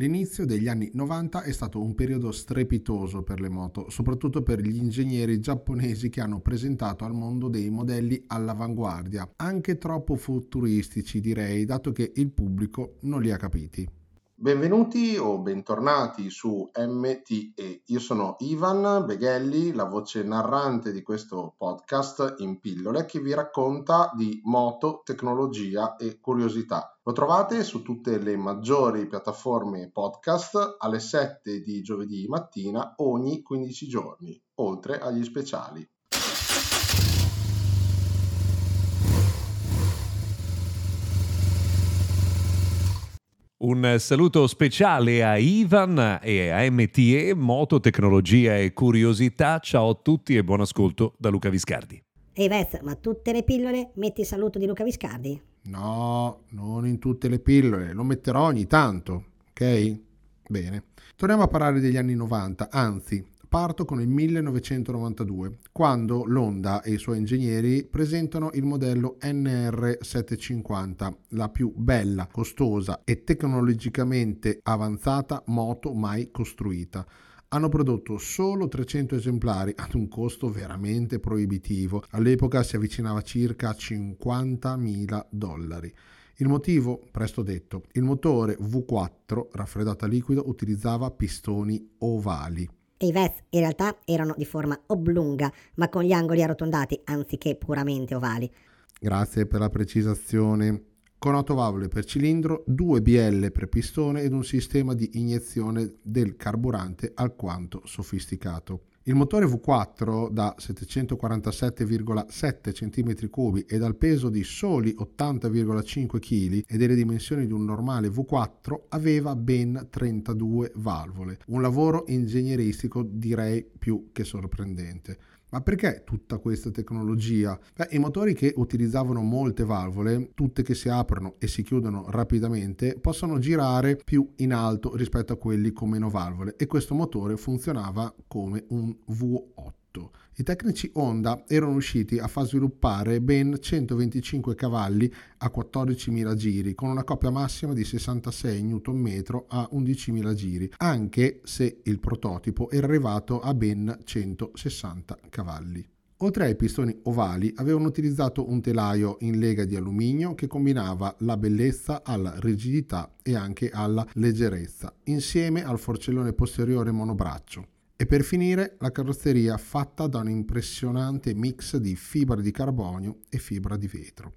L'inizio degli anni 90 è stato un periodo strepitoso per le moto, soprattutto per gli ingegneri giapponesi che hanno presentato al mondo dei modelli all'avanguardia, anche troppo futuristici direi, dato che il pubblico non li ha capiti. Benvenuti o bentornati su MTE. Io sono Ivan Beghelli, la voce narrante di questo podcast in pillole che vi racconta di moto, tecnologia e curiosità. Lo trovate su tutte le maggiori piattaforme podcast alle 7 di giovedì mattina ogni 15 giorni, oltre agli speciali. Un saluto speciale a Ivan e a MTE, Moto, Tecnologia e Curiosità. Ciao a tutti e buon ascolto da Luca Viscardi. Ehi Vez, ma tutte le pillole metti il saluto di Luca Viscardi? No, non in tutte le pillole, lo metterò ogni tanto, ok? Bene. Torniamo a parlare degli anni 90, anzi, parto con il 1992, quando l'Honda e i suoi ingegneri presentano il modello NR750, la più bella, costosa e tecnologicamente avanzata moto mai costruita. Hanno prodotto solo 300 esemplari ad un costo veramente proibitivo, all'epoca si avvicinava circa $50.000. Il motivo, presto detto, il motore V4 raffreddato a liquido utilizzava pistoni ovali. E i Vez in realtà erano di forma oblunga, ma con gli angoli arrotondati anziché puramente ovali. Grazie per la precisazione. Con 8 valvole per cilindro, 2 BL per pistone ed un sistema di iniezione del carburante alquanto sofisticato. Il motore V4 da 747,7 cm3 e dal peso di soli 80,5 kg e delle dimensioni di un normale V4 aveva ben 32 valvole. Un lavoro ingegneristico direi più che sorprendente. Ma perché tutta questa tecnologia? I motori che utilizzavano molte valvole, tutte che si aprono e si chiudono rapidamente, possono girare più in alto rispetto a quelli con meno valvole e questo motore funzionava come un V8. I tecnici Honda erano riusciti a far sviluppare ben 125 cavalli a 14.000 giri con una coppia massima di 66 Nm a 11.000 giri, anche se il prototipo era arrivato a ben 160 cavalli. Oltre ai pistoni ovali avevano utilizzato un telaio in lega di alluminio che combinava la bellezza alla rigidità e anche alla leggerezza, insieme al forcellone posteriore monobraccio. E per finire la carrozzeria fatta da un impressionante mix di fibra di carbonio e fibra di vetro.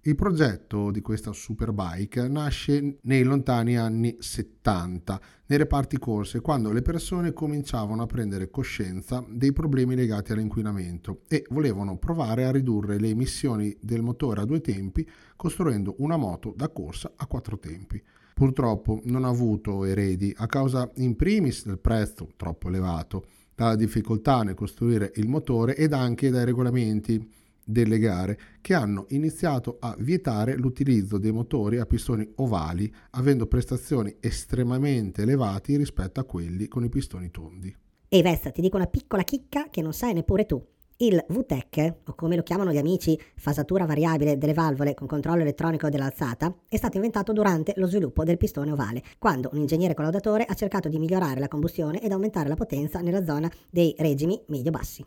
Il progetto di questa superbike nasce nei lontani anni 70, nei reparti corse, quando le persone cominciavano a prendere coscienza dei problemi legati all'inquinamento e volevano provare a ridurre le emissioni del motore a 2 tempi costruendo una moto da corsa a 4 tempi. Purtroppo non ha avuto eredi a causa in primis del prezzo troppo elevato, dalla difficoltà nel costruire il motore ed anche dai regolamenti delle gare che hanno iniziato a vietare l'utilizzo dei motori a pistoni ovali avendo prestazioni estremamente elevate rispetto a quelli con i pistoni tondi. E Vesta, ti dico una piccola chicca che non sai neppure tu. Il VTEC, o come lo chiamano gli amici, fasatura variabile delle valvole con controllo elettronico dell'alzata, è stato inventato durante lo sviluppo del pistone ovale, quando un ingegnere collaudatore ha cercato di migliorare la combustione ed aumentare la potenza nella zona dei regimi medio-bassi.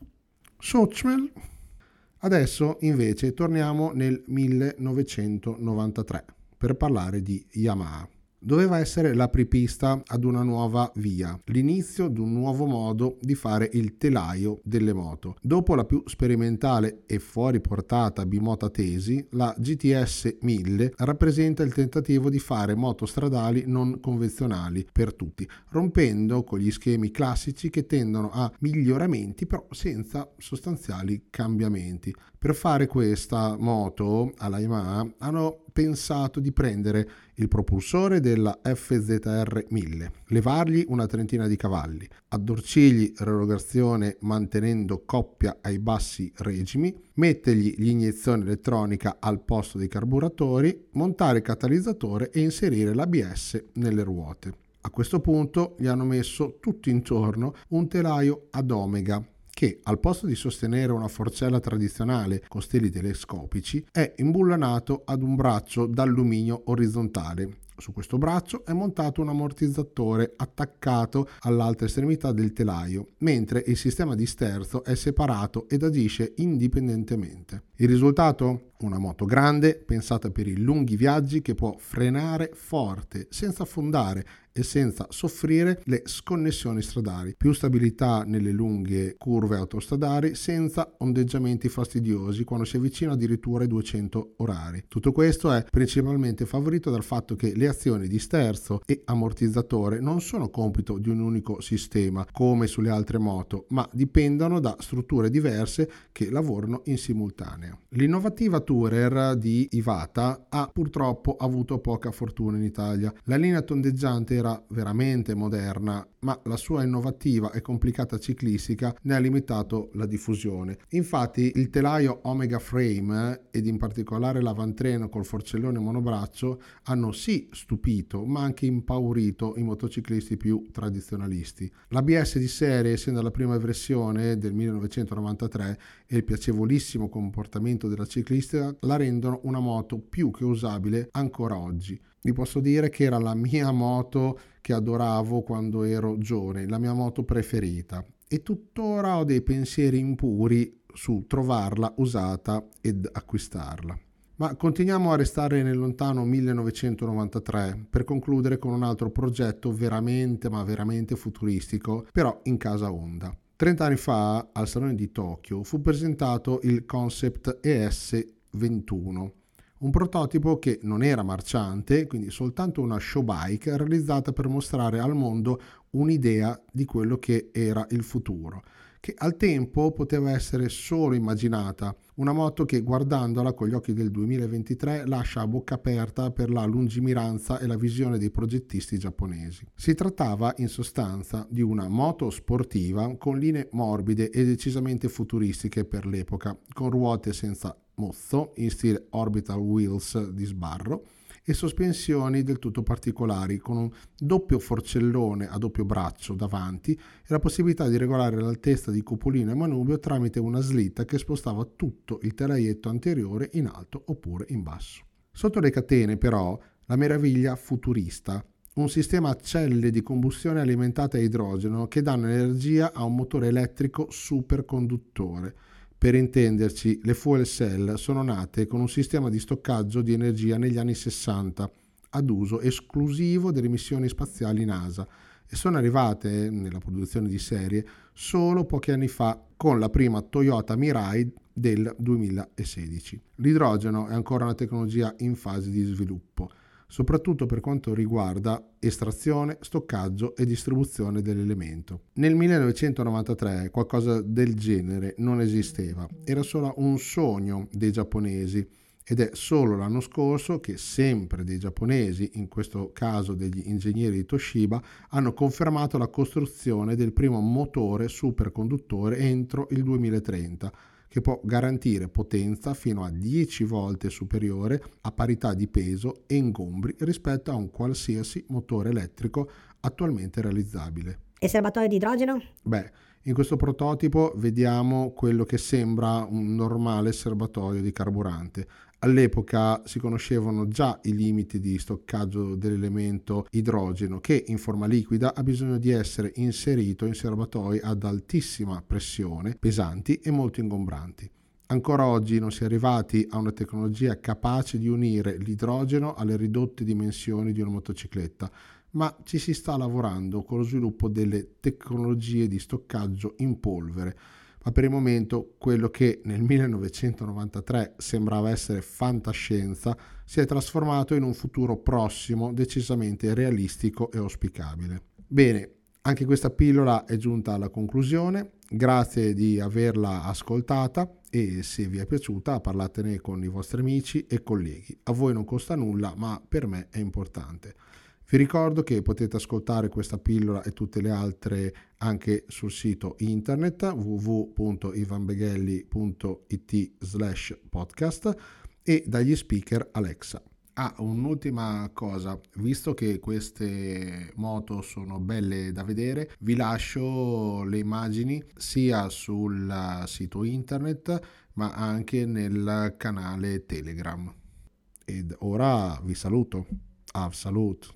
Adesso invece torniamo nel 1993 per parlare di Yamaha. Doveva essere l'apripista ad una nuova via, l'inizio di un nuovo modo di fare il telaio delle moto. Dopo la più sperimentale e fuori portata Bimota Tesi, la GTS 1000 rappresenta il tentativo di fare moto stradali non convenzionali per tutti, rompendo con gli schemi classici che tendono a miglioramenti però senza sostanziali cambiamenti. Per fare questa moto alla Yamaha hanno pensato di prendere il propulsore della FZR 1000, levargli una trentina di cavalli, addorcirgli l'erogazione mantenendo coppia ai bassi regimi, mettergli l'iniezione elettronica al posto dei carburatori, montare il catalizzatore e inserire l'ABS nelle ruote. A questo punto gli hanno messo tutto intorno un telaio ad omega, che al posto di sostenere una forcella tradizionale con steli telescopici è imbullanato ad un braccio d'alluminio orizzontale Su questo braccio è montato un ammortizzatore attaccato all'altra estremità del telaio, mentre il sistema di sterzo è separato ed agisce indipendentemente. Il risultato? Una moto grande, pensata per i lunghi viaggi, che può frenare forte senza affondare e senza soffrire le sconnessioni stradali, più stabilità nelle lunghe curve autostradali senza ondeggiamenti fastidiosi quando si avvicina addirittura ai 200 orari. Tutto questo è principalmente favorito dal fatto che le azioni di sterzo e ammortizzatore non sono compito di un unico sistema come sulle altre moto, ma dipendono da strutture diverse che lavorano in simultanea. L'innovativa Tourer di Ivata ha purtroppo avuto poca fortuna in Italia. La linea tondeggiante era veramente moderna, ma la sua innovativa e complicata ciclistica ne ha limitato la diffusione. Infatti il telaio Omega Frame ed in particolare l'avantreno col forcellone monobraccio hanno sì stupito ma anche impaurito i motociclisti più tradizionalisti. L'ABS di serie, sin dalla prima versione del 1993, e il piacevolissimo comportamento della ciclista la rendono una moto più che usabile ancora oggi. Vi posso dire che era la mia moto che adoravo quando ero giovane, la mia moto preferita, e tuttora ho dei pensieri impuri su trovarla usata ed acquistarla. Ma continuiamo a restare nel lontano 1993 per concludere con un altro progetto veramente ma veramente futuristico, però in casa Honda. 30 anni fa al Salone di Tokyo fu presentato il Concept ES21. Un prototipo che non era marciante, quindi soltanto una show bike realizzata per mostrare al mondo un'idea di quello che era il futuro, che al tempo poteva essere solo immaginata. Una moto che, guardandola con gli occhi del 2023, lascia a bocca aperta per la lungimiranza e la visione dei progettisti giapponesi. Si trattava in sostanza di una moto sportiva con linee morbide e decisamente futuristiche per l'epoca, con ruote senza mozzo in stile Orbital Wheels di Sbarro e sospensioni del tutto particolari, con un doppio forcellone a doppio braccio davanti e la possibilità di regolare l'altezza di cupolino e manubrio tramite una slitta che spostava tutto il telaietto anteriore in alto oppure in basso. Sotto le catene, però, la meraviglia futurista, un sistema a celle di combustione alimentate a idrogeno che danno energia a un motore elettrico superconduttore. Per intenderci, le fuel cell sono nate con un sistema di stoccaggio di energia negli anni 60 ad uso esclusivo delle missioni spaziali NASA e sono arrivate nella produzione di serie solo pochi anni fa con la prima Toyota Mirai del 2016. L'idrogeno è ancora una tecnologia in fase di sviluppo, soprattutto per quanto riguarda estrazione, stoccaggio e distribuzione dell'elemento. Nel 1993 qualcosa del genere non esisteva, era solo un sogno dei giapponesi, ed è solo l'anno scorso che sempre dei giapponesi, in questo caso degli ingegneri di Toshiba, hanno confermato la costruzione del primo motore superconduttore entro il 2030, che può garantire potenza fino a 10 volte superiore a parità di peso e ingombri rispetto a un qualsiasi motore elettrico attualmente realizzabile. E serbatoio di idrogeno? Beh, in questo prototipo vediamo quello che sembra un normale serbatoio di carburante. All'epoca si conoscevano già i limiti di stoccaggio dell'elemento idrogeno, che in forma liquida ha bisogno di essere inserito in serbatoi ad altissima pressione, pesanti e molto ingombranti. Ancora oggi non si è arrivati a una tecnologia capace di unire l'idrogeno alle ridotte dimensioni di una motocicletta, ma ci si sta lavorando con lo sviluppo delle tecnologie di stoccaggio in polvere. Ma per il momento quello che nel 1993 sembrava essere fantascienza si è trasformato in un futuro prossimo decisamente realistico e auspicabile. Bene, anche questa pillola è giunta alla conclusione. Grazie di averla ascoltata e se vi è piaciuta parlatene con i vostri amici e colleghi. A voi non costa nulla, ma per me è importante. Vi ricordo che potete ascoltare questa pillola e tutte le altre anche sul sito internet www.ivanbeghelli.it/podcast e dagli speaker Alexa. Un'ultima cosa, visto che queste moto sono belle da vedere, vi lascio le immagini sia sul sito internet ma anche nel canale Telegram. Ed ora vi saluto. Salute.